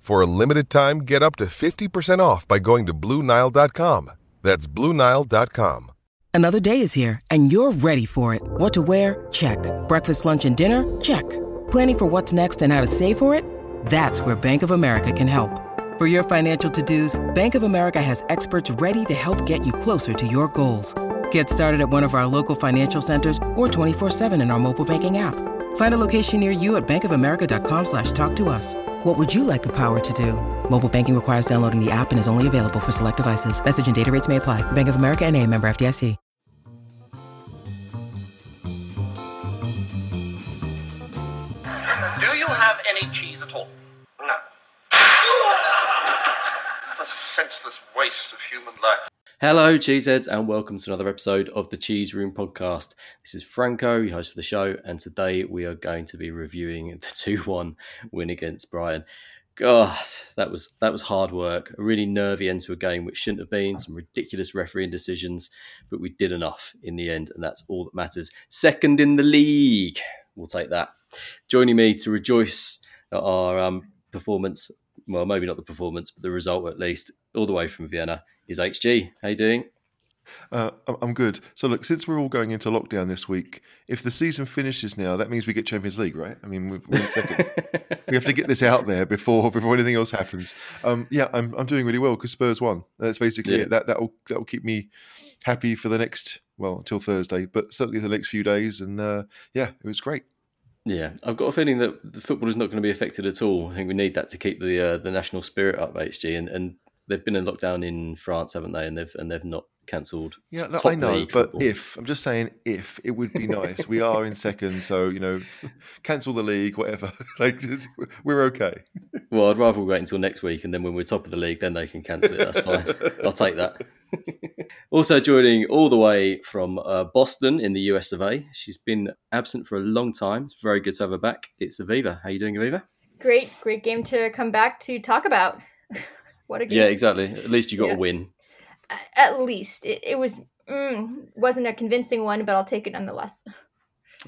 For a limited time, get up to 50% off by going to BlueNile.com. That's BlueNile.com. Another day is here, and you're ready for it. What to wear? Check. Breakfast, lunch, and dinner? Check. Planning for what's next and how to save for it? That's where Bank of America can help. For your financial to-dos, Bank of America has experts ready to help get you closer to your goals. Get started at one of our local financial centers or 24/7 in our mobile banking app. Find a location near you at bankofamerica.com/talktous. What would you like the power to do? Mobile banking requires downloading the app and is only available for select devices. Message and data rates may apply. Bank of America NA, member FDIC. Do you have any cheese at all? No. What a senseless waste of human life. Hello, cheeseheads, and welcome to another episode of the Cheese Room podcast. This is Franco, your host for the show, and today we are going to be reviewing the 2-1 win against Brighton. God, that was hard work. A really nervy end to a game which shouldn't have been. Some ridiculous refereeing decisions, but we did enough in the end, and that's all that matters. Second in the league, we'll take that. Joining me to rejoice at our performance. Well, maybe not the performance, but the result at least, all the way from Vienna, is HG. How you doing? I'm good. So look, since we're all going into lockdown this week, if the season finishes now, that means we get Champions League, right? I mean, we're in second. We have to get this out there before anything else happens. I'm doing really well because Spurs won. That's basically it. That'll keep me happy for the next, well, until Thursday, but certainly the next few days. And it was great. Yeah, I've got a feeling that the football is not going to be affected at all. I think we need that to keep the national spirit up, HG. And they've been in lockdown in France, haven't they? And they've not cancelled. Yeah, that I know. But football. I'm just saying, it would be nice. We are in second, so cancel the league, whatever. We're okay. Well, I'd rather wait until next week, and then when we're top of the league, then they can cancel it. That's fine. I'll take that. Also joining all the way from Boston in the US of A. She's been absent for a long time. It's very good to have her back. It's Aviva. How are you doing, Aviva? Great game to come back to talk about. What a game. Yeah, exactly. At least you got a win. At least. It wasn't a convincing one, but I'll take it nonetheless.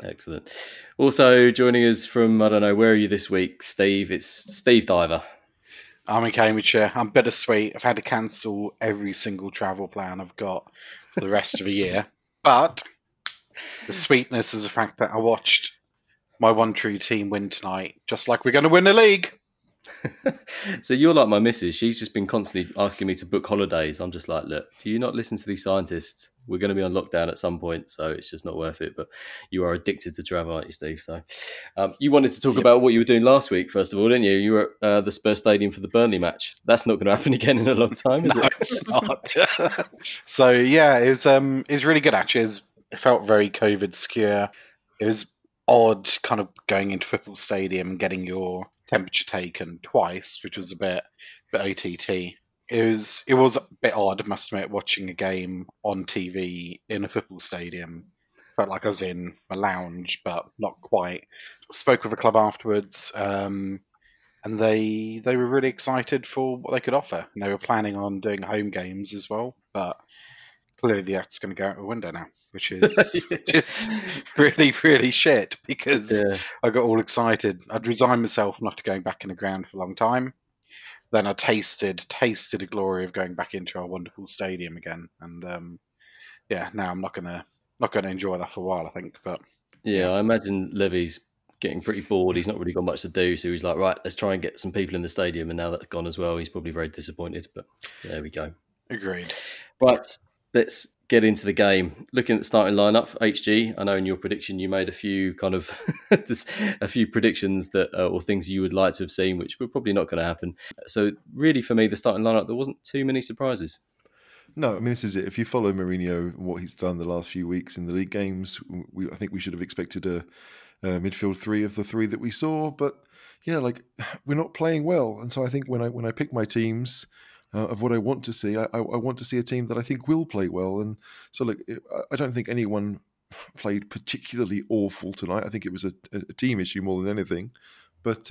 Excellent. Also joining us from, I don't know, where are you this week, Steve? It's Steve Diver. I'm in Cambridgeshire. I'm bittersweet. I've had to cancel every single travel plan I've got for the rest of the year. But the sweetness is the fact that I watched my one true team win tonight, just like we're going to win the league. So you're like my missus. She's just been constantly asking me to book holidays. I'm just like, look, do you not listen to these scientists? We're going to be on lockdown at some point, so it's just not worth it. But you are addicted to travel, aren't you, Steve? So you wanted to talk about what you were doing last week, first of all, didn't you? You were at the Spurs Stadium for the Burnley match. That's not going to happen again in a long time, is it? It's not. So yeah, it was really good, actually. It felt very COVID secure. It was odd kind of going into football stadium and getting your temperature taken twice, which was a bit OTT. It was a bit odd, I must admit, watching a game on TV in a football stadium. Felt like I was in a lounge, but not quite. Spoke with a club afterwards, and they were really excited for what they could offer. And they were planning on doing home games as well, but clearly that's going to go out the window now, which is just really, really shit, because I got all excited. I'd resigned myself not to going back in the ground for a long time. Then I tasted the glory of going back into our wonderful stadium again. And now I'm not going to enjoy that for a while, I think. But yeah, I imagine Levy's getting pretty bored. He's not really got much to do, so he's like, right, let's try and get some people in the stadium. And now that's gone as well, he's probably very disappointed. But there we go. Agreed. But Let's get into the game. Looking at the starting lineup, HG, I know in your prediction you made a few kind of a few predictions that or things you would like to have seen, which were probably not going to happen. So really, for me, the starting lineup, there wasn't too many surprises. No, I mean, this is it. If you follow Mourinho, what he's done the last few weeks in the league games, I think we should have expected a midfield three of the three that we saw. But yeah, like, we're not playing well, and so I think when I pick my teams of what I want to see, I want to see a team that I think will play well. And so, look, I don't think anyone played particularly awful tonight. I think it was a team issue more than anything. But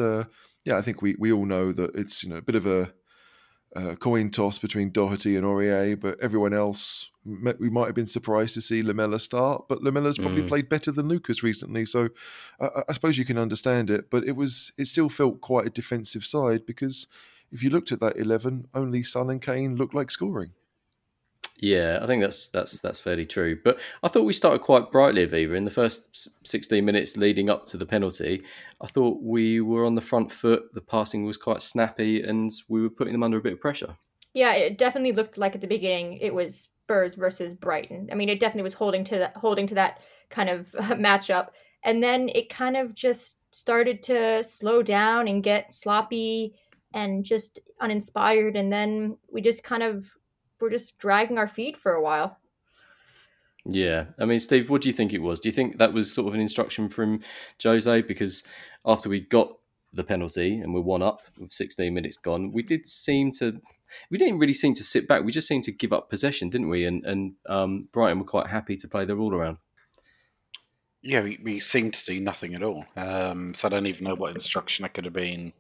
yeah, I think we all know that it's, you know, a bit of a coin toss between Doherty and Aurier, but everyone else, we might have been surprised to see Lamela start, but Lamella's probably played better than Lucas recently, so I suppose you can understand it. But it still felt quite a defensive side, because if you looked at that 11, only Son and Kane looked like scoring. Yeah, I think that's fairly true. But I thought we started quite brightly, Aviva, in the first 16 minutes leading up to the penalty. I thought we were on the front foot, the passing was quite snappy, and we were putting them under a bit of pressure. Yeah, it definitely looked like at the beginning it was Spurs versus Brighton. I mean, it definitely was holding to that kind of matchup. And then it kind of just started to slow down and get sloppy and just uninspired. And then we just kind of... we're just dragging our feet for a while. Yeah. I mean, Steve, what do you think it was? Do you think that was sort of an instruction from Jose? Because after we got the penalty and we're one up with 16 minutes gone, we didn't really seem to sit back. We just seemed to give up possession, didn't we? And Brighton were quite happy to play their all around. Yeah, we seemed to do nothing at all. So I don't even know what instruction that could have been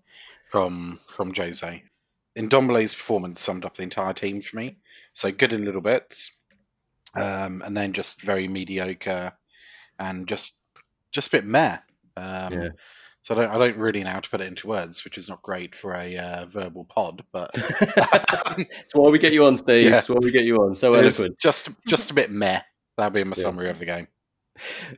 from Jose. Ndombele's performance summed up the entire team for me. So good in little bits, and then just very mediocre, and just a bit meh. Yeah. So I don't really know how to put it into words, which is not great for a verbal pod. But it's why we get you on, Steve. Yeah. It's why we get you on. So eloquent. Just a bit meh. That'd be my summary of the game.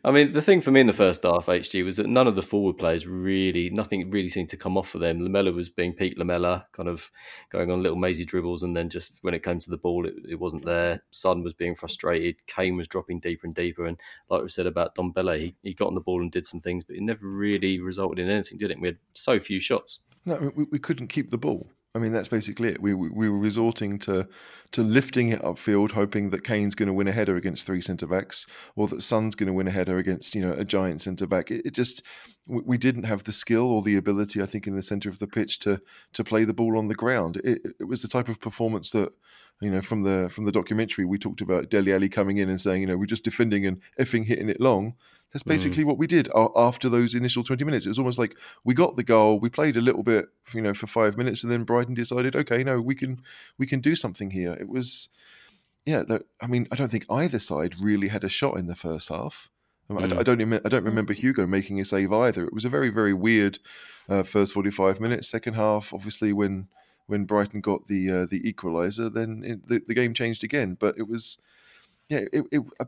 I mean, the thing for me in the first half, HG, was that none of the forward players nothing really seemed to come off for them. Lamela was being peak Lamela, kind of going on little mazy dribbles, and then just when it came to the ball, it wasn't there. Son was being frustrated. Kane was dropping deeper and deeper. And like we said about Ndombele, he got on the ball and did some things, but it never really resulted in anything, did it? We had so few shots. No, I mean, we couldn't keep the ball. I mean, that's basically it. We were resorting to lifting it upfield, hoping that Kane's going to win a header against three centre-backs, or that Son's going to win a header against, you know, a giant centre-back. We didn't have the skill or the ability, I think, in the centre of the pitch to play the ball on the ground. It was the type of performance that, you know, from the documentary, we talked about Dele Alli coming in and saying, you know, we're just defending and effing hitting it long. That's basically what we did after those initial 20 minutes. It was almost like we got the goal, we played a little bit, you know, for 5 minutes, and then Brighton decided, okay, no, we can do something here. It was, yeah. I mean, I don't think either side really had a shot in the first half. I don't remember Hugo making a save either. It was a very, very weird first 45 minutes. Second half, obviously, when Brighton got the equaliser, then the game changed again. But it was. Yeah,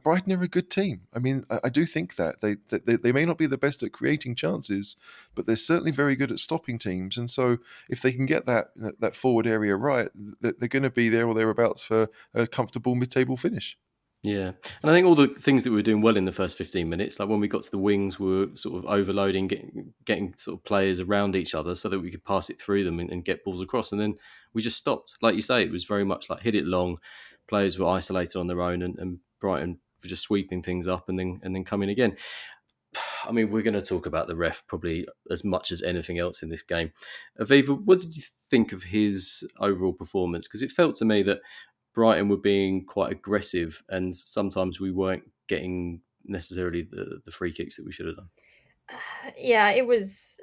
Brighton are a good team. I mean, I do think that they may not be the best at creating chances, but they're certainly very good at stopping teams. And so, if they can get that forward area right, they're going to be there or thereabouts for a comfortable mid-table finish. Yeah, and I think all the things that we were doing well in the first 15 minutes, like when we got to the wings, we were sort of overloading, getting sort of players around each other so that we could pass it through them and get balls across. And then we just stopped. Like you say, it was very much like hit it long. Players were isolated on their own, and Brighton were just sweeping things up and then coming again. I mean, we're going to talk about the ref probably as much as anything else in this game. Aviva, what did you think of his overall performance? Because it felt to me that Brighton were being quite aggressive, and sometimes we weren't getting necessarily the free kicks that we should have done. Yeah, it was...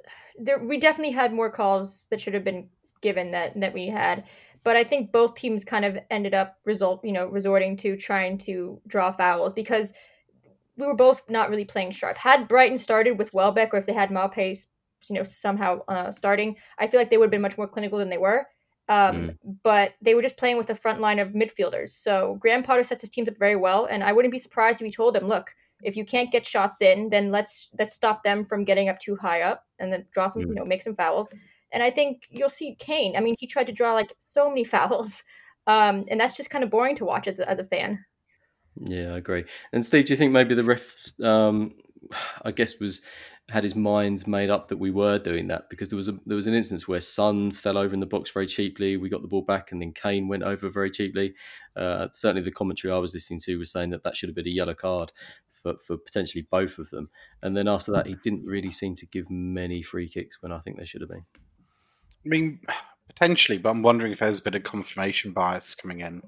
We definitely had more calls that should have been given that we had. But I think both teams kind of ended up resorting to trying to draw fouls, because we were both not really playing sharp. Had Brighton started with Welbeck, or if they had Maupay, you know, somehow starting, I feel like they would have been much more clinical than they were. But they were just playing with the front line of midfielders. So Graham Potter sets his teams up very well, and I wouldn't be surprised if he told them, look, if you can't get shots in, then let's stop them from getting up too high up, and then draw some, make some fouls. And I think you'll see Kane. I mean, he tried to draw like so many fouls, and that's just kind of boring to watch as a fan. Yeah, I agree. And Steve, do you think maybe the ref, I guess, was had his mind made up that we were doing that? Because there was an instance where Son fell over in the box very cheaply. We got the ball back, and then Kane went over very cheaply. Certainly the commentary I was listening to was saying that should have been a yellow card for potentially both of them. And then after that, he didn't really seem to give many free kicks when I think they should have been. I mean, potentially, but I'm wondering if there's a bit of confirmation bias coming in.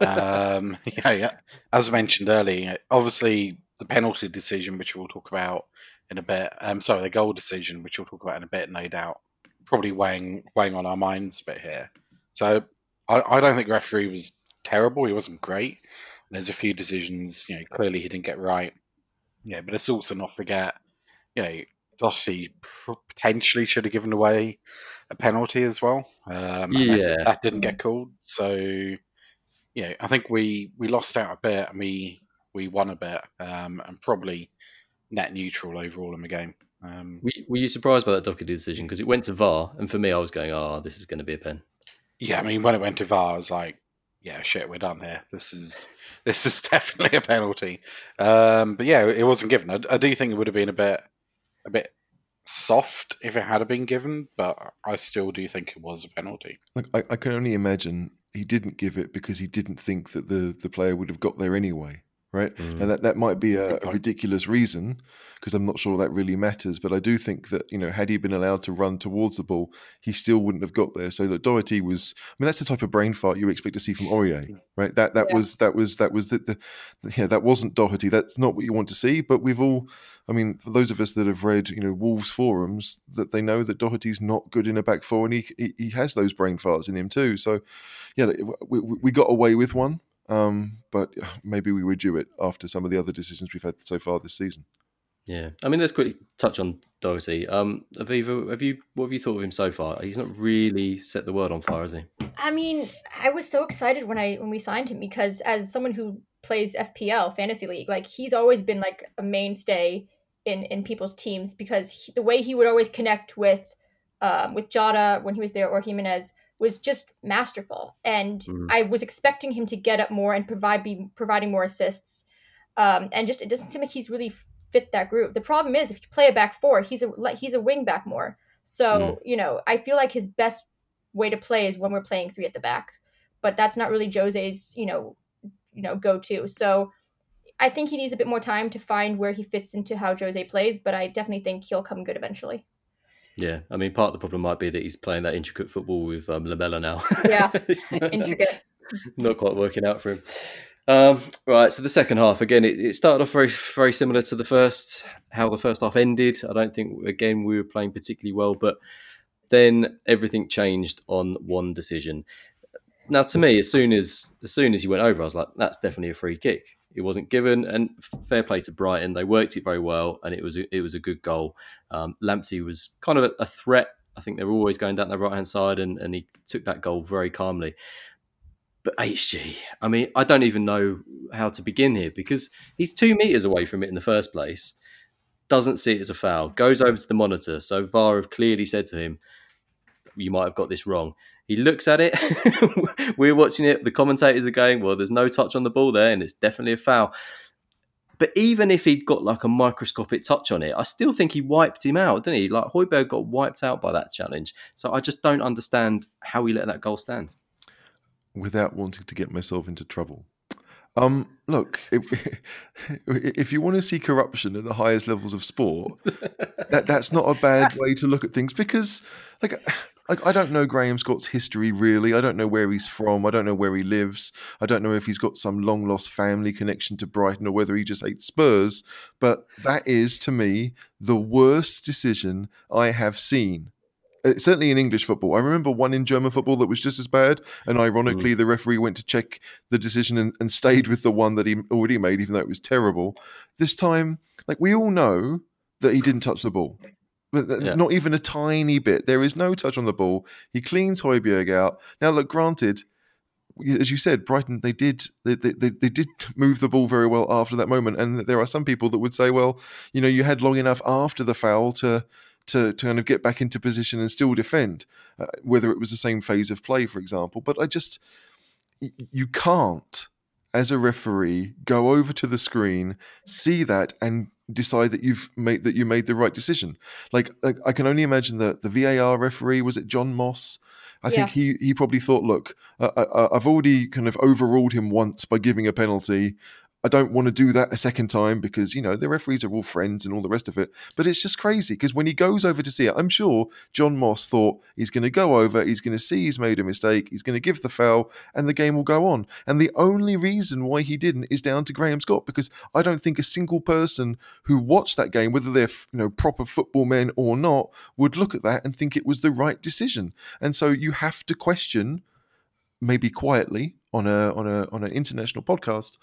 Yeah. As I mentioned earlier, obviously the penalty decision, which we'll talk about in a bit. The goal decision, which we'll talk about in a bit, no doubt, probably weighing on our minds a bit here. So I don't think the referee was terrible. He wasn't great. And there's a few decisions, clearly he didn't get right. Yeah, but let's also not forget, Dossie potentially should have given away a penalty as well. That didn't get called. So, I think we lost out a bit and we won a bit, and probably net neutral overall in the game. Were you surprised by that Doherty decision? Because it went to VAR, and for me, I was going, this is going to be a pen. Yeah, I mean, when it went to VAR, I was like, yeah, shit, we're done here. This is definitely a penalty. But yeah, it wasn't given. I do think it would have been a bit soft if it had been given, but I still do think it was a penalty. Look, I can only imagine he didn't give it because he didn't think that the player would have got there anyway, right? Mm. And that might be a ridiculous reason, because I'm not sure that really matters, but I do think that, had he been allowed to run towards the ball, he still wouldn't have got there. So that Doherty was, that's the type of brain fart you expect to see from Aurier, right? That wasn't Doherty. That's not what you want to see, but we've all, for those of us that have read, Wolves forums, that they know that Doherty's not good in a back four, and he has those brain farts in him too. So yeah, we got away with one. But maybe we would do it after some of the other decisions we've had so far this season. Yeah. Let's quickly touch on Doherty. Aviva, what have you thought of him so far? He's not really set the world on fire, has he? I was so excited when we signed him, because as someone who plays FPL, Fantasy League, he's always been a mainstay in people's teams, because the way he would always connect with Jota when he was there, or Jimenez, was just masterful. And I was expecting him to get up more and providing more assists. And it doesn't seem like he's really fit that group. The problem is, if you play a back four, he's a wing back more. So, I feel like his best way to play is when we're playing three at the back, but that's not really Jose's, go-to. So I think he needs a bit more time to find where he fits into how Jose plays, but I definitely think he'll come good eventually. Yeah, part of the problem might be that he's playing that intricate football with Lamella now. Yeah, intricate. Not quite working out for him. Right, so the second half, again, it started off very, very similar to the first, how the first half ended. I don't think, again, we were playing particularly well, but then everything changed on one decision. Now, to me, as soon as he went over, I was like, that's definitely a free kick. It wasn't given, and fair play to Brighton. They worked it very well, and it was a good goal. Lamptey was kind of a threat. I think they were always going down the right-hand side, and he took that goal very calmly. But HG, I don't even know how to begin here, because he's 2 metres away from it in the first place, doesn't see it as a foul, goes over to the monitor. So VAR have clearly said to him, you might have got this wrong. He looks at it, we're watching it, the commentators are going, well, there's no touch on the ball there, and it's definitely a foul. But even if he'd got a microscopic touch on it, I still think he wiped him out, didn't he? Højbjerg got wiped out by that challenge. So I just don't understand how he let that goal stand. Without wanting to get myself into trouble. Look, if you want to see corruption at the highest levels of sport, that's not a bad way to look at things, because I don't know Graham Scott's history, really. I don't know where he's from. I don't know where he lives. I don't know if he's got some long-lost family connection to Brighton, or whether he just hates Spurs. But that is, to me, the worst decision I have seen, certainly in English football. I remember one in German football that was just as bad, and ironically, the referee went to check the decision and stayed with the one that he already made, even though it was terrible. This time, we all know that he didn't touch the ball. Yeah. Not even a tiny bit. There is no touch on the ball. He cleans Højbjerg out. Now, look, granted, as you said, Brighton, they did move the ball very well after that moment. And there are some people that would say, well, you had long enough after the foul to kind of get back into position and still defend, whether it was the same phase of play, for example. But you can't as a referee, go over to the screen, see that, and decide that you made the right decision. Like I can only imagine that the VAR referee, was it John Moss? I think he probably thought, look, I've already kind of overruled him once by giving a penalty. I don't want to do that a second time because, you know, the referees are all friends and all the rest of it. But it's just crazy because when he goes over to see it, I'm sure John Moss thought he's going to go over, he's going to see he's made a mistake, he's going to give the foul, and the game will go on. And the only reason why he didn't is down to Graham Scott, because I don't think a single person who watched that game, whether they're, you know, proper football men or not, would look at that and think it was the right decision. And so you have to question, maybe quietly, on an international podcast.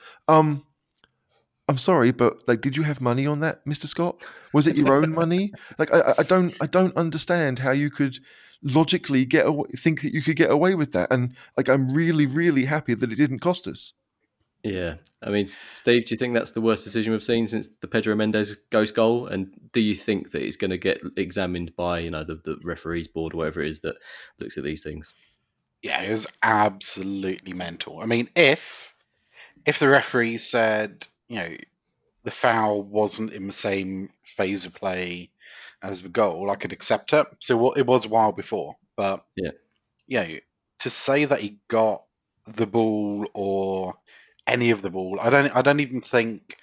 I'm sorry, but like, did you have money on that, Mr. Scott? Was it your own money? Like, I don't understand how you could logically think that you could get away with that. And like, I'm really, really happy that it didn't cost us. Yeah, I mean, Steve, do you think that's the worst decision we've seen since the Pedro Mendes ghost goal? And do you think that it's going to get examined by, you know, the referees board, or whatever it is that looks at these things? Yeah, it was absolutely mental. I mean, if the referee said, you know, the foul wasn't in the same phase of play as the goal, I could accept it. So it was a while before. But, you know, to say that he got the ball or any of the ball, I don't even think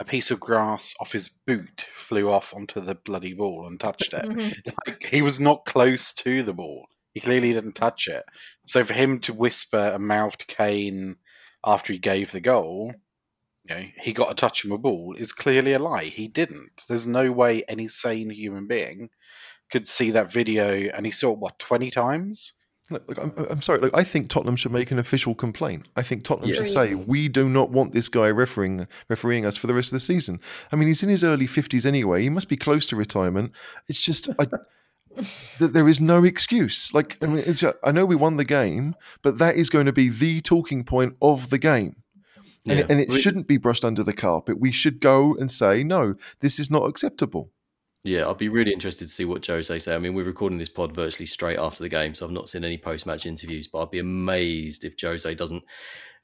a piece of grass off his boot flew off onto the bloody ball and touched it. Mm-hmm. Like, he was not close to the ball. He clearly didn't touch it. So for him to whisper and mouth to Kane after he gave the goal, you know, he got a touch on the ball, is clearly a lie. He didn't. There's no way any sane human being could see that video, and he saw it, 20 times? Look, I'm sorry. Look, I think Tottenham should make an official complaint. I think Tottenham should say, we do not want this guy refereeing us for the rest of the season. I mean, he's in his early 50s anyway. He must be close to retirement. It's just... that there is no excuse. Like, I mean, I know we won the game, but that is going to be the talking point of the game. And it shouldn't be brushed under the carpet. We should go and say, no, this is not acceptable. Yeah, I'll be really interested to see what Jose says. I mean, we're recording this pod virtually straight after the game, so I've not seen any post-match interviews, but I'd be amazed if Jose doesn't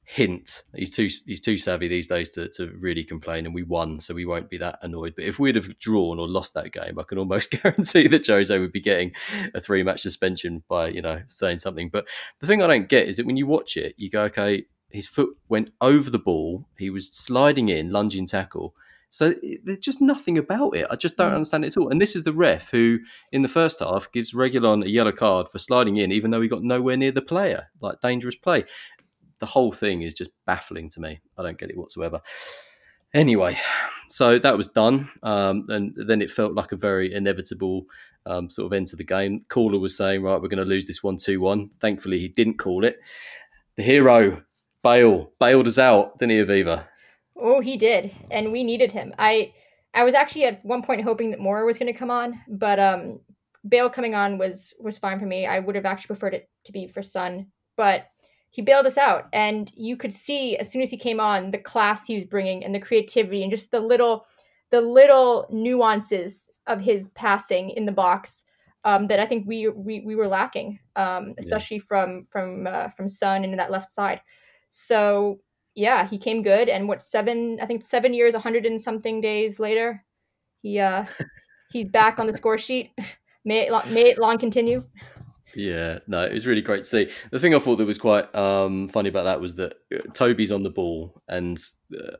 hint. He's too savvy these days to really complain, and we won, so we won't be that annoyed. But if we'd have drawn or lost that game, I can almost guarantee that Jose would be getting a 3-match suspension by, you know, saying something. But the thing I don't get is that when you watch it, you go, okay, his foot went over the ball, he was sliding in, lunging tackle. So there's just nothing about it. I just don't understand it at all. And this is the ref who, in the first half, gives Reguilon a yellow card for sliding in, even though he got nowhere near the player, like dangerous play. The whole thing is just baffling to me. I don't get it whatsoever. Anyway, so that was done. And then it felt like a very inevitable sort of end to the game. Caller was saying, right, we're going to lose this 1-2-1. Thankfully, he didn't call it. The hero, Bale, bailed us out, didn't he, Aviva? Oh, he did. And we needed him. I was actually at one point hoping that Moore was going to come on, but Bale coming on was fine for me. I would have actually preferred it to be for Son, but... he bailed us out, and you could see as soon as he came on the class he was bringing and the creativity and just the little nuances of his passing in the box that I think we were lacking, especially from Son and that left side. So yeah, he came good. And what, 7 years, 100 and something days later, he's back on the score sheet. May it long continue. Yeah, no, it was really great to see. The thing I thought that was quite funny about that was that Toby's on the ball, and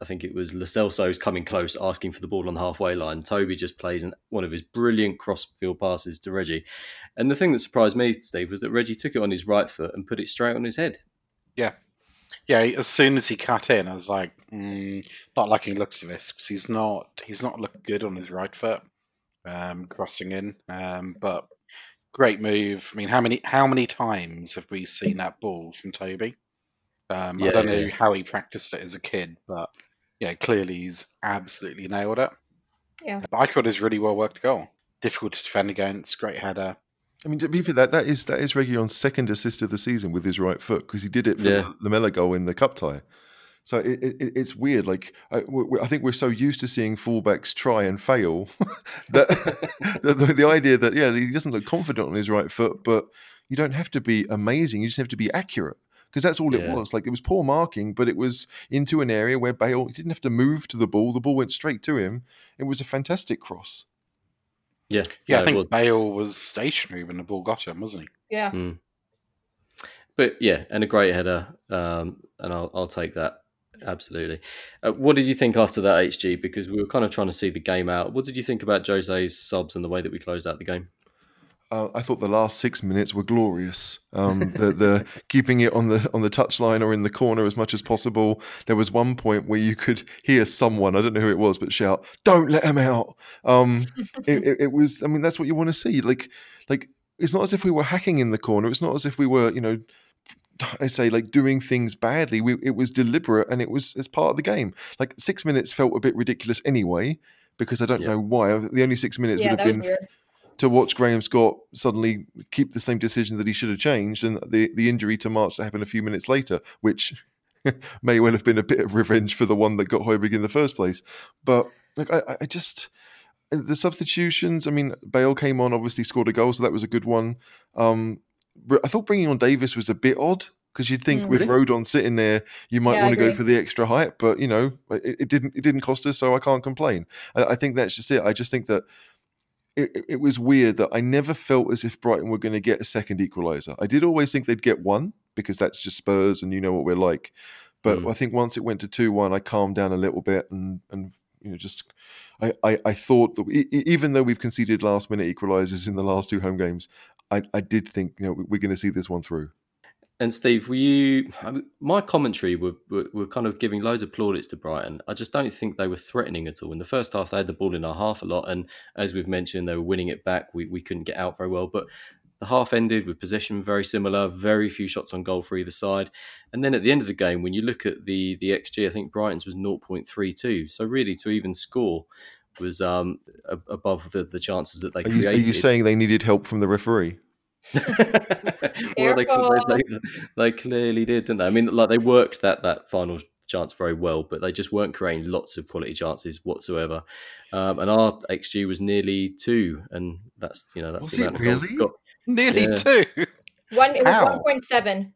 I think it was Lo Celso's coming close, asking for the ball on the halfway line. Toby just plays one of his brilliant cross-field passes to Reggie. And the thing that surprised me, Steve, was that Reggie took it on his right foot and put it straight on his head. Yeah. Yeah, as soon as he cut in, I was like, not liking the looks of this, because he's not looked good on his right foot crossing in, but... great move. I mean, how many times have we seen that ball from Toby? I don't know how he practiced it as a kid, but yeah, clearly he's absolutely nailed it. Yeah. But I thought it was really well worked goal. Difficult to defend against. Great header. I mean, to be fair, that is Reguilón's second assist of the season with his right foot, because he did it for the Lamela goal in the cup tie. So it's weird. Like I think we're so used to seeing fullbacks try and fail that the idea that he doesn't look confident on his right foot, but you don't have to be amazing. You just have to be accurate. because that's all it was. Like, it was poor marking, but it was into an area where Bale didn't have to move to the ball. The ball went straight to him. It was a fantastic cross. Yeah. Yeah, I think Bale was stationary when the ball got him, wasn't he? Yeah. Mm. But yeah, and a great header. And I'll take that. Absolutely. What did you think after that, HG? Because we were kind of trying to see the game out. What did you think about Jose's subs and the way that we closed out the game? I thought the last 6 minutes were glorious. The keeping it on the touchline or in the corner as much as possible. There was one point where you could hear someone, I don't know who it was, but shout, "Don't let him out!" It was. I mean, that's what you want to see. Like it's not as if we were hacking in the corner. It's not as if we were, I say, like, doing things badly. It was deliberate, and it was as part of the game. Like, 6 minutes felt a bit ridiculous anyway, because I don't know why. The only 6 minutes would have been to watch Graham Scott suddenly keep the same decision that he should have changed, and the injury to March that happened a few minutes later, which may well have been a bit of revenge for the one that got Højbjerg in the first place. But like, I just... The substitutions, I mean, Bale came on, obviously scored a goal, so that was a good one. I thought bringing on Davis was a bit odd, because you'd think with Rodon sitting there, you might want to go for the extra height, but it didn't cost us, so I can't complain. I think that's just it. I just think that it was weird that I never felt as if Brighton were going to get a second equaliser. I did always think they'd get one, because that's just Spurs, and you know what we're like. But I think once it went to 2-1, I calmed down a little bit and I thought that even though we've conceded last minute equalisers in the last two home games, I did think we're going to see this one through. And Steve, my commentary were kind of giving loads of plaudits to Brighton. I just don't think they were threatening at all. In the first half, they had the ball in our half a lot, and as we've mentioned, they were winning it back. We couldn't get out very well, but the half ended with possession very similar, very few shots on goal for either side. And then at the end of the game, when you look at the XG, I think Brighton's was 0.32. So really, to even score was above the chances that they created. Are you saying they needed help from the referee? Well, they clearly did, didn't they? I mean, like, they worked that final chance very well, but they just weren't creating lots of quality chances whatsoever. And our XG was nearly 2, and that's that's the amount of goals we got. Nearly 2. It was 1.7.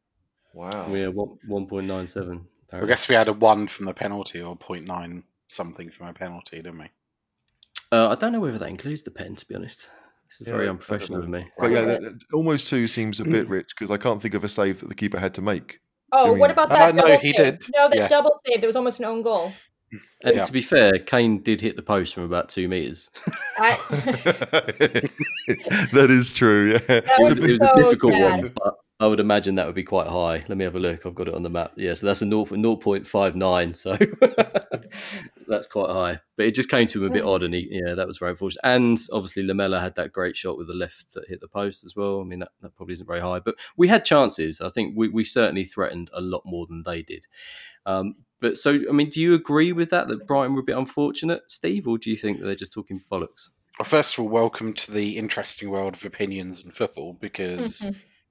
Wow. Yeah, 1.97. I guess we had a 1 from the penalty, or 0.9 something from a penalty, didn't we? I don't know whether that includes the pen, to be honest. This is very unprofessional of me. But almost 2 seems a bit rich, because I can't think of a save that the keeper had to make. Oh, what about that? No, he did. No, that double save. There was almost an own goal. And to be fair, Kane did hit the post from about 2 meters. That is true. Yeah, it was a difficult one. But I would imagine that would be quite high. Let me have a look. I've got it on the map. Yeah, so that's a 0.59. So that's quite high. But it just came to him a bit odd, and that was very unfortunate. And obviously Lamela had that great shot with the left that hit the post as well. I mean, that probably isn't very high, but we had chances. I think we certainly threatened a lot more than they did. But so, I mean, do you agree with that Brighton were a bit unfortunate, Steve, or do you think that they're just talking bollocks? Well, first of all, welcome to the interesting world of opinions and football, because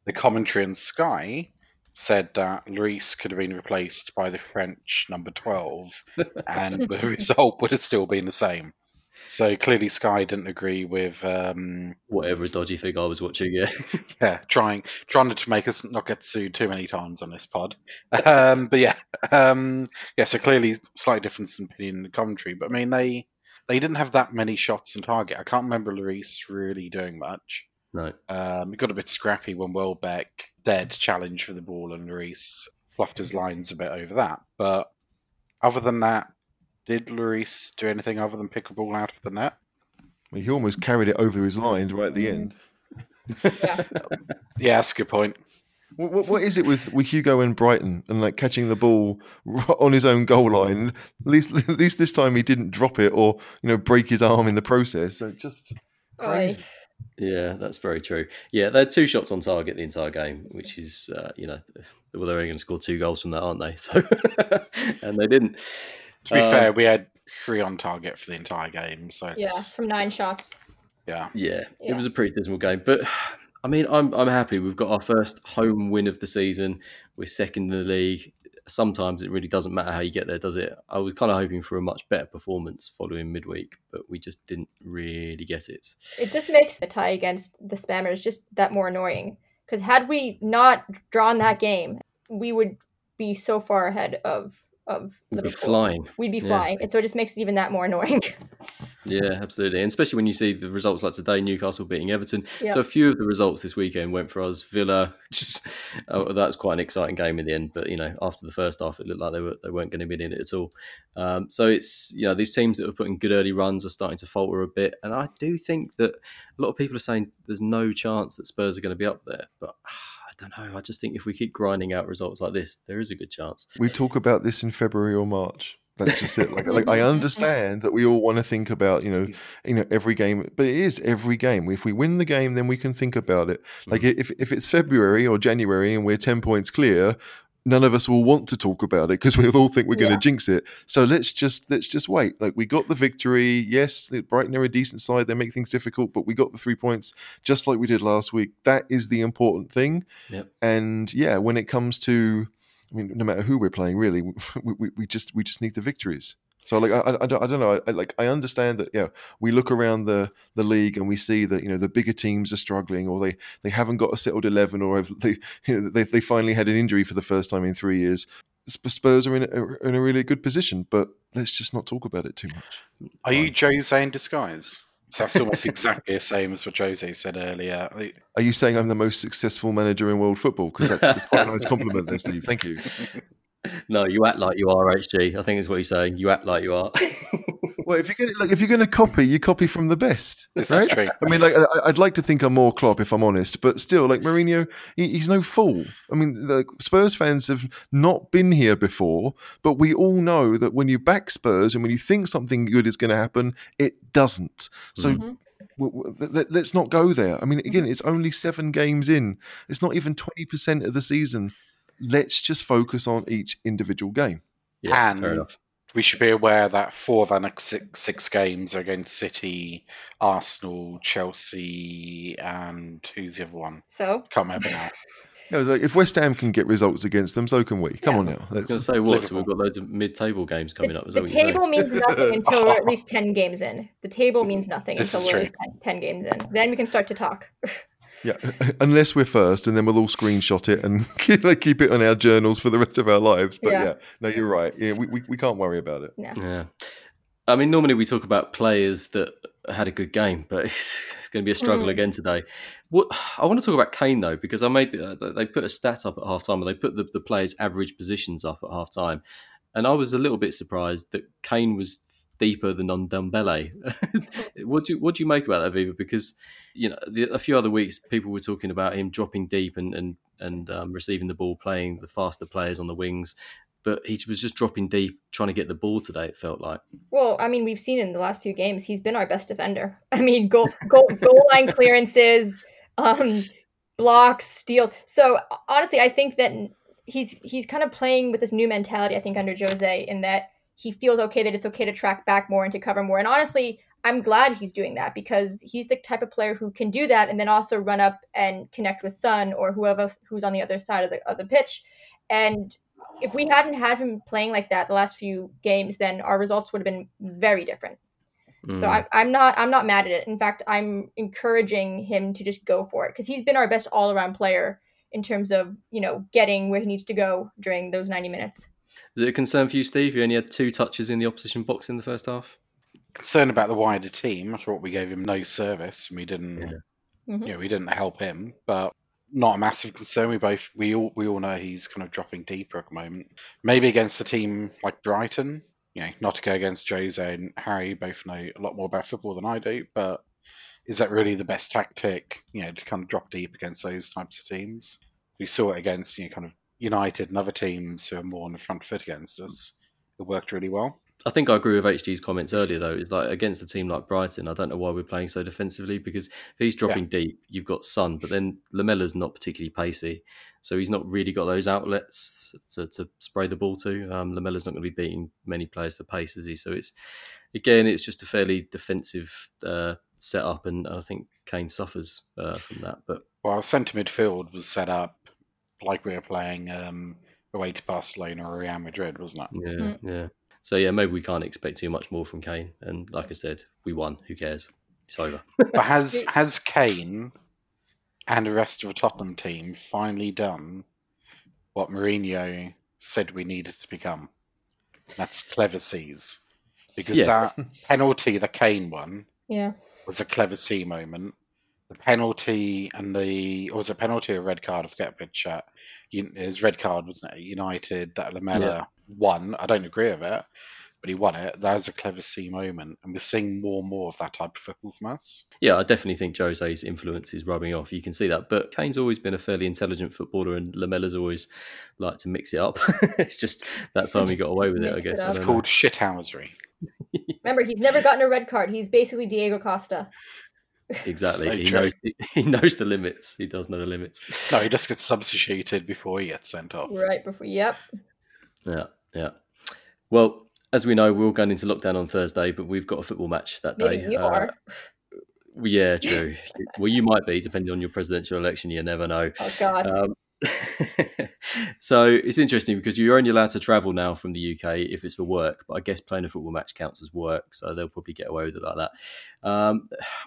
the commentary on Sky said that Lloris could have been replaced by the French number 12 and the result would have still been the same. So clearly Sky didn't agree with... whatever dodgy thing I was watching, yeah, trying to make us not get sued too many times on this pod. So clearly slight difference in opinion in the commentary. But I mean, they didn't have that many shots on target. I can't remember Lloris really doing much. Right. It got a bit scrappy when Welbeck dared challenge for the ball, and Lloris fluffed his lines a bit over that. But other than that, did Lloris do anything other than pick a ball out of the net? Well, he almost carried it over his line right at the end. Yeah, that's a good point. What is it with Hugo and Brighton and like catching the ball on his own goal line? At least this time he didn't drop it or break his arm in the process. So just crazy. Right. Yeah, that's very true. Yeah, they had 2 shots on target the entire game, which is they're only going to score 2 goals from that, aren't they? So and they didn't. To be fair, we had 3 on target for the entire game. So from 9 shots. Yeah, it was a pretty dismal game. But, I mean, I'm happy. We've got our first home win of the season. We're second in the league. Sometimes it really doesn't matter how you get there, does it? I was kind of hoping for a much better performance following midweek, but we just didn't really get it. It just makes the tie against the Spammers just that more annoying. Because had we not drawn that game... we would be so far ahead of Liverpool. We'd be flying. And so it just makes it even that more annoying. Yeah, absolutely. And especially when you see the results like today, Newcastle beating Everton. Yep. So a few of the results this weekend went for us. Villa, that was quite an exciting game in the end. But, you know, after the first half, it looked like they weren't going to be in it at all. So it's, you know, these teams that are putting good early runs are starting to falter a bit. And I do think that a lot of people are saying there's no chance that Spurs are going to be up there. But I don't know. I just think if we keep grinding out results like this, there is a good chance. We talk about this in February or March. That's just it. Like I understand that we all want to think about, you know, every game, but it is every game. If we win the game, then we can think about it. Like if it's February or January and we're 10 points clear, none of us will want to talk about it because we all think we're going to jinx it. So let's just wait. Like we got the victory. Yes, Brighton are a decent side. They make things difficult, but we got the 3 points just like we did last week. That is the important thing. Yep. And yeah, when it comes to, I mean, no matter who we're playing, really, we just need the victories. So, like, I don't know. I understand that. Yeah, we look around the league and we see that, you know, the bigger teams are struggling, or they haven't got a settled 11, or they finally had an injury for the first time in 3 years. Spurs are in a really good position, but let's just not talk about it too much. Are you Jose in disguise? That's almost exactly the same as what Jose said earlier. Are you saying I'm the most successful manager in world football? Because that's quite a nice compliment there, Steve. Thank you. No, you act like you are, HG. I think is what he's saying. You act like you are. Well, if you're going to copy, you copy from the best. This is true. I mean, like, I'd like to think I'm more Klopp, if I'm honest, but still, like, Mourinho, he's no fool. I mean, the Spurs fans have not been here before, but we all know that when you back Spurs and when you think something good is going to happen, it doesn't. So let's not go there. I mean, again, it's only 7 games in. It's not even 20% of the season. Let's just focus on each individual game. Yeah, and fair enough. We should be aware that 4 of our next 6 games are against City, Arsenal, Chelsea, and who's the other one? So? Can't remember now. No, like, if West Ham can get results against them, so can we. Come on now. Let's say what? So we've got loads of mid-table games coming up. The table means nothing until we're at least 10 games in. The table means nothing until we're at least 10 games in. Then we can start to talk. Yeah, unless we're first, and then we'll all screenshot it and keep it on our journals for the rest of our lives. But yeah, no, you're right. Yeah, we can't worry about it. No. Yeah. I mean, normally we talk about players that had a good game, but it's going to be a struggle again today. I want to talk about Kane, though, because they put a stat up at halftime, and they put the players' average positions up at halftime. And I was a little bit surprised that Kane was deeper than on Dembele. What do you make about that, Aviva? Because, you know, a few other weeks people were talking about him dropping deep and receiving the ball, playing the faster players on the wings, but he was just dropping deep, trying to get the ball today. It felt like. Well, I mean, we've seen in the last few games he's been our best defender. I mean, goal line clearances, blocks, steals. So honestly, I think that he's kind of playing with this new mentality. I think under Jose, in that he feels that it's okay to track back more and to cover more. And honestly, I'm glad he's doing that, because he's the type of player who can do that and then also run up and connect with Son or whoever who's on the other side of the pitch. And if we hadn't had him playing like that the last few games, then our results would have been very different. So I'm not mad at it. In fact, I'm encouraging him to just go for it, because he's been our best all-around player in terms of, you know, getting where he needs to go during those 90 minutes. Is it a concern for you, Steve? You only had 2 touches in the opposition box in the first half. Concerned about the wider team. I thought we gave him no service, and we didn't. Yeah. You know, we didn't help him, but not a massive concern. We all know he's kind of dropping deeper at the moment. Maybe against a team like Brighton, you know, not to go against Jose and Harry, both know a lot more about football than I do, but is that really the best tactic? You know, to kind of drop deep against those types of teams. We saw it against, you know, kind of United and other teams who are more on the front foot against us. It worked really well. I think I agree with HG's comments earlier, though. It's like against a team like Brighton, I don't know why we're playing so defensively, because if he's dropping deep, you've got Son, but then Lamella's not particularly pacey, so he's not really got those outlets to spray the ball to. Lamella's not going to be beating many players for pace, is he? So it's just a fairly defensive set-up, and I think Kane suffers from that. But our centre midfield was set up like we were playing away to Barcelona or Real Madrid, wasn't it? Yeah. So, yeah, maybe we can't expect too much more from Kane. And like I said, we won. Who cares? It's over. But has Kane and the rest of the Tottenham team finally done what Mourinho said we needed to become. That's clever C's. Because that penalty, the Kane one, was a clever C moment. The penalty and the... Or was it penalty or red card? I forget which. His red card, wasn't it? United, that Lamella won. I don't agree with it, but he won it. That was a clever C moment. And we're seeing more and more of that type of football from us. Yeah, I definitely think Jose's influence is rubbing off. You can see that. But Kane's always been a fairly intelligent footballer and Lamella's always liked to mix it up. It's just that time he got away with it, I guess. It's called shithousery. Remember, he's never gotten a red card. He's basically Diego Costa. Exactly. So he knows the limits. He does know the limits. No, he just gets substituted before he gets sent off. Right before, Yeah. Well, as we know, we're all going into lockdown on Thursday, but we've got a football match that day. Maybe you are. Yeah, true. Well, you might be, depending on your presidential election. You never know. Oh, God. So it's interesting because you're only allowed to travel now from the UK if it's for work, but I guess playing a football match counts as work, so they'll probably get away with it like that.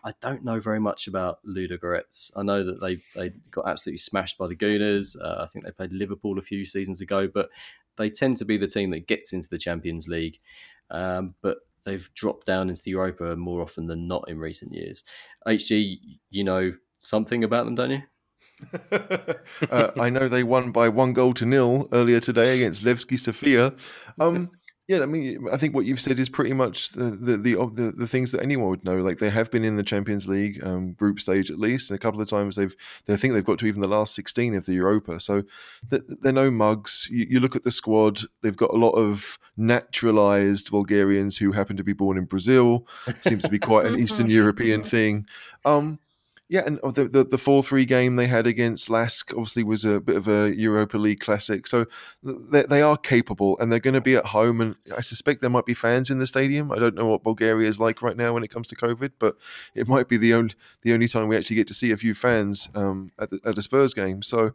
I don't know very much about Ludogorets. I know that they got absolutely smashed by the Gooners. I think they played Liverpool a few seasons ago, but they tend to be the team that gets into the Champions League, but they've dropped down into the Europa more often than not in recent years. HG, you know something about them, don't you? I know they won by 1-0 earlier today against Levski Sofia. Yeah, I mean, I think what you've said is pretty much the things that anyone would know. Like, they have been in the Champions League group stage at least, and a couple of times I think they've got to even the last 16 of the Europa. So they're no mugs. You look at the squad; they've got a lot of naturalised Bulgarians who happen to be born in Brazil. Seems to be quite an Eastern European thing. Yeah, and the 4-3 game they had against Lask obviously was a bit of a Europa League classic. So they are capable, and they're going to be at home, and I suspect there might be fans in the stadium. I don't know what Bulgaria is like right now when it comes to COVID, but it might be the only time we actually get to see a few fans at a Spurs game. So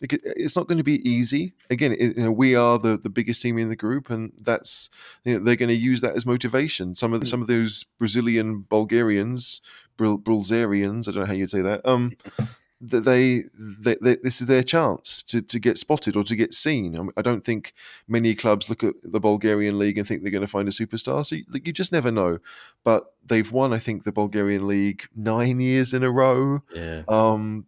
it's not going to be easy. Again, we are the biggest team in the group, and that's they're going to use that as motivation. Some of those Brazilian Bulgarians, Brazarians, I don't know how you'd say that. They this is their chance to get spotted or to get seen. I don't think many clubs look at the Bulgarian league and think they're going to find a superstar. So you just never know. But they've won, I think, the Bulgarian league 9 years in a row. Yeah.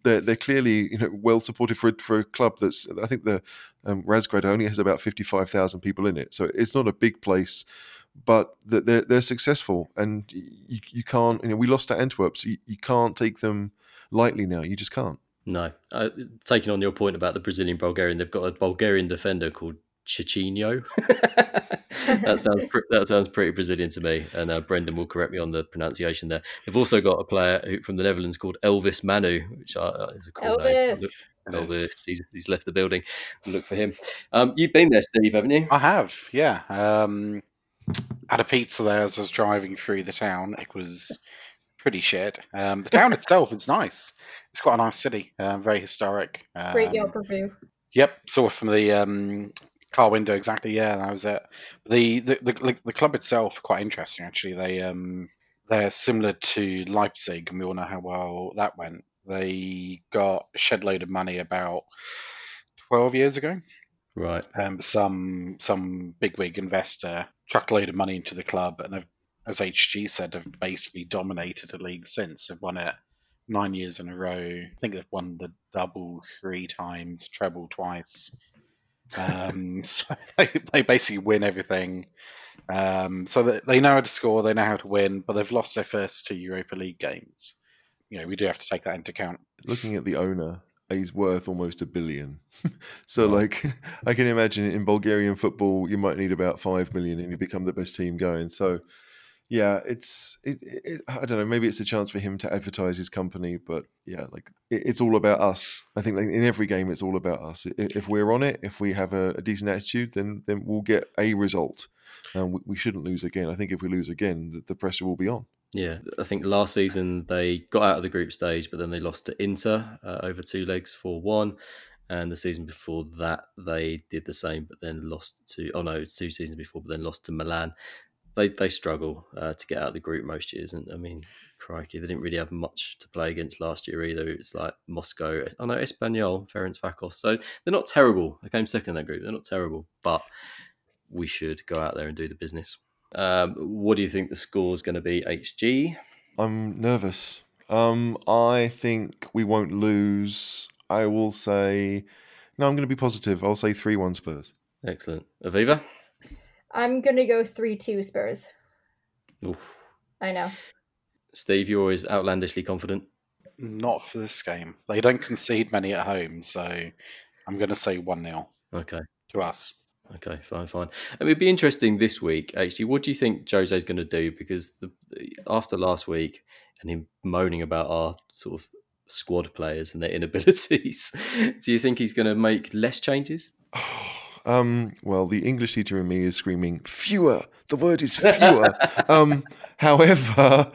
They're clearly well supported for a club that's, I think the Razgrad only has about 55,000 people in it, so it's not a big place. But they're successful, and you can't. We lost to Antwerp, so you can't take them lightly now. You just can't. No, taking on your point about the Brazilian Bulgarian, they've got a Bulgarian defender called Chichinho. that sounds pretty Brazilian to me. And Brendan will correct me on the pronunciation there. They've also got a player from the Netherlands called Elvis Manu, which is a cool name. Elvis, he's left the building. Look for him. You've been there, Steve, haven't you? I have. Yeah. Had a pizza there as I was driving through the town. It was pretty shit. The town itself is nice. It's quite a nice city, very historic. Great Yelp review. Yep, saw it from the car window exactly. Yeah, that was it. The club itself, quite interesting actually. They're similar to Leipzig, and we all know how well that went. They got a shed load of money about 12 years ago. Right. Some bigwig investor chucked a load of money into the club, and as HG said, have basically dominated the league since. They've won it 9 years in a row. I think they've won the double 3 times, treble twice. So they basically win everything. So they know how to score, they know how to win, but they've lost their first 2 Europa League games. We do have to take that into account. Looking at the owner, he's worth almost $1 billion. So, I can imagine in Bulgarian football, you might need about 5 million and you become the best team going. So, yeah, it's I don't know. Maybe it's a chance for him to advertise his company, but yeah, it's all about us. I think in every game, it's all about us. If we're on it, if we have a decent attitude, then we'll get a result. We shouldn't lose again. I think if we lose again, the pressure will be on. Yeah, I think last season they got out of the group stage, but then they lost to Inter over 2 legs 4-1. And the season before that, they did the same, but then lost to... Oh no, 2 seasons before, but then lost to Milan. They struggle to get out of the group most years. And I mean, crikey, they didn't really have much to play against last year either. It's like Moscow, oh no, Espanyol, Ferencváros. So they're not terrible. They came second in that group. They're not terrible, but we should go out there and do the business. What do you think the score's going to be, HG? I'm nervous. I think we won't lose. I will say, no, I'm going to be positive. I'll say 3-1 Spurs. Excellent. Aviva? I'm going to go 3-2 Spurs. Oof. I know. Steve, you're always outlandishly confident. Not for this game. They don't concede many at home, so I'm going to say 1-0. Okay. To us. Okay, fine. I mean, it'd be interesting this week, actually. What do you think Jose's going to do? Because after last week and him moaning about our sort of squad players and their inabilities, do you think he's going to make less changes? Well, the English teacher in me is screaming, fewer. The word is fewer. However,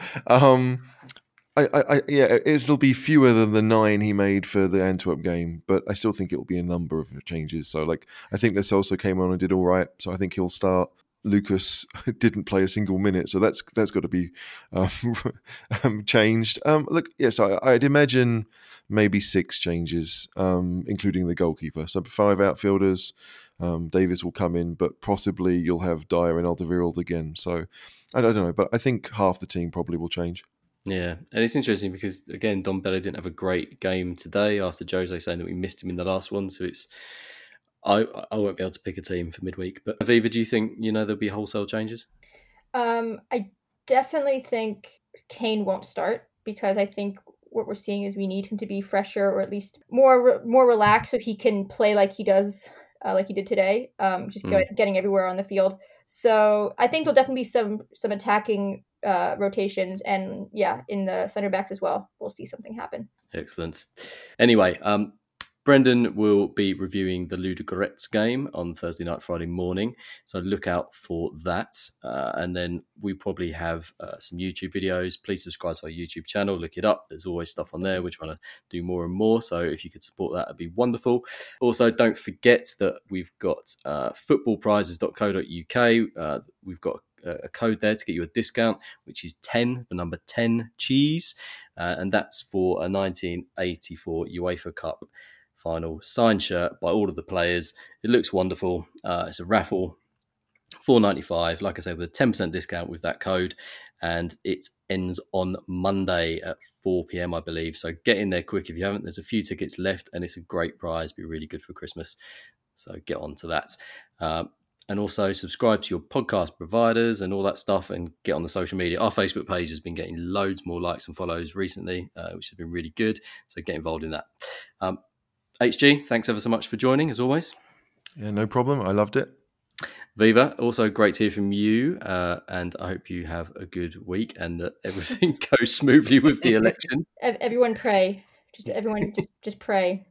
it'll be fewer than the 9 he made for the Antwerp game, but I still think it'll be a number of changes. So, I think this also came on and did all right. So I think he'll start. Lucas didn't play a single minute, so that's got to be changed. I'd imagine maybe 6 changes, including the goalkeeper. So 5 outfielders. Davis will come in, but possibly you'll have Dyer and Alderweireld again. So I don't know, but I think half the team probably will change. Yeah, and it's interesting because, again, Dombele didn't have a great game today after Jose saying that we missed him in the last one. So it's... I won't be able to pick a team for midweek. But Aviva, do you think, there'll be wholesale changes? I definitely think Kane won't start because I think what we're seeing is we need him to be fresher or at least more relaxed so he can play like he does, like he did today, getting everywhere on the field. So I think there'll definitely be some attacking rotations and, in the centre backs as well. We'll see something happen. Excellent. Anyway, Brendan will be reviewing the Ludogorets game on Thursday night, Friday morning. So look out for that. And then we probably have some YouTube videos. Please subscribe to our YouTube channel. Look it up. There's always stuff on there. We're trying to do more and more. So if you could support that, it'd be wonderful. Also, don't forget that we've got footballprizes.co.uk. We've got a code there to get you a discount, which is 10, the number 10 cheese. And that's for a 1984 UEFA Cup final signed shirt by all of the players. It looks wonderful. It's a raffle, $4.95, like I said, with a 10% discount with that code, and it ends on Monday at 4 p.m, I believe. So get in there quick if you haven't. There's a few tickets left, and it's a great prize. Be really good for Christmas. So get on to that. And also subscribe to your podcast providers and all that stuff and get on the social media. Our Facebook page has been getting loads more likes and follows recently, which has been really good. So get involved in that. HG, thanks ever so much for joining, as always. Yeah, no problem. I loved it. Viva, also great to hear from you, and I hope you have a good week and that everything goes smoothly with the election. Everyone pray. Everyone just pray.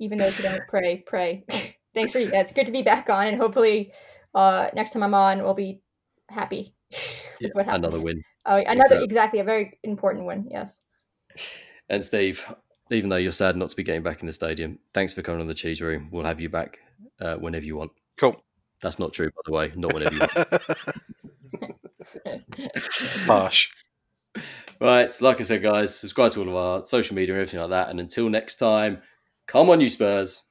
Even though you don't pray. Thanks for you. It's good to be back on, and hopefully next time I'm on, we'll be happy with what happens. Another win. Exactly, a very important win, yes. And Steve... even though you're sad not to be getting back in the stadium, thanks for coming on the cheese room. We'll have you back whenever you want. Cool. That's not true, by the way. Not whenever you want. Harsh. Right. Like I said, guys, subscribe to all of our social media and everything like that. And until next time, come on, you Spurs.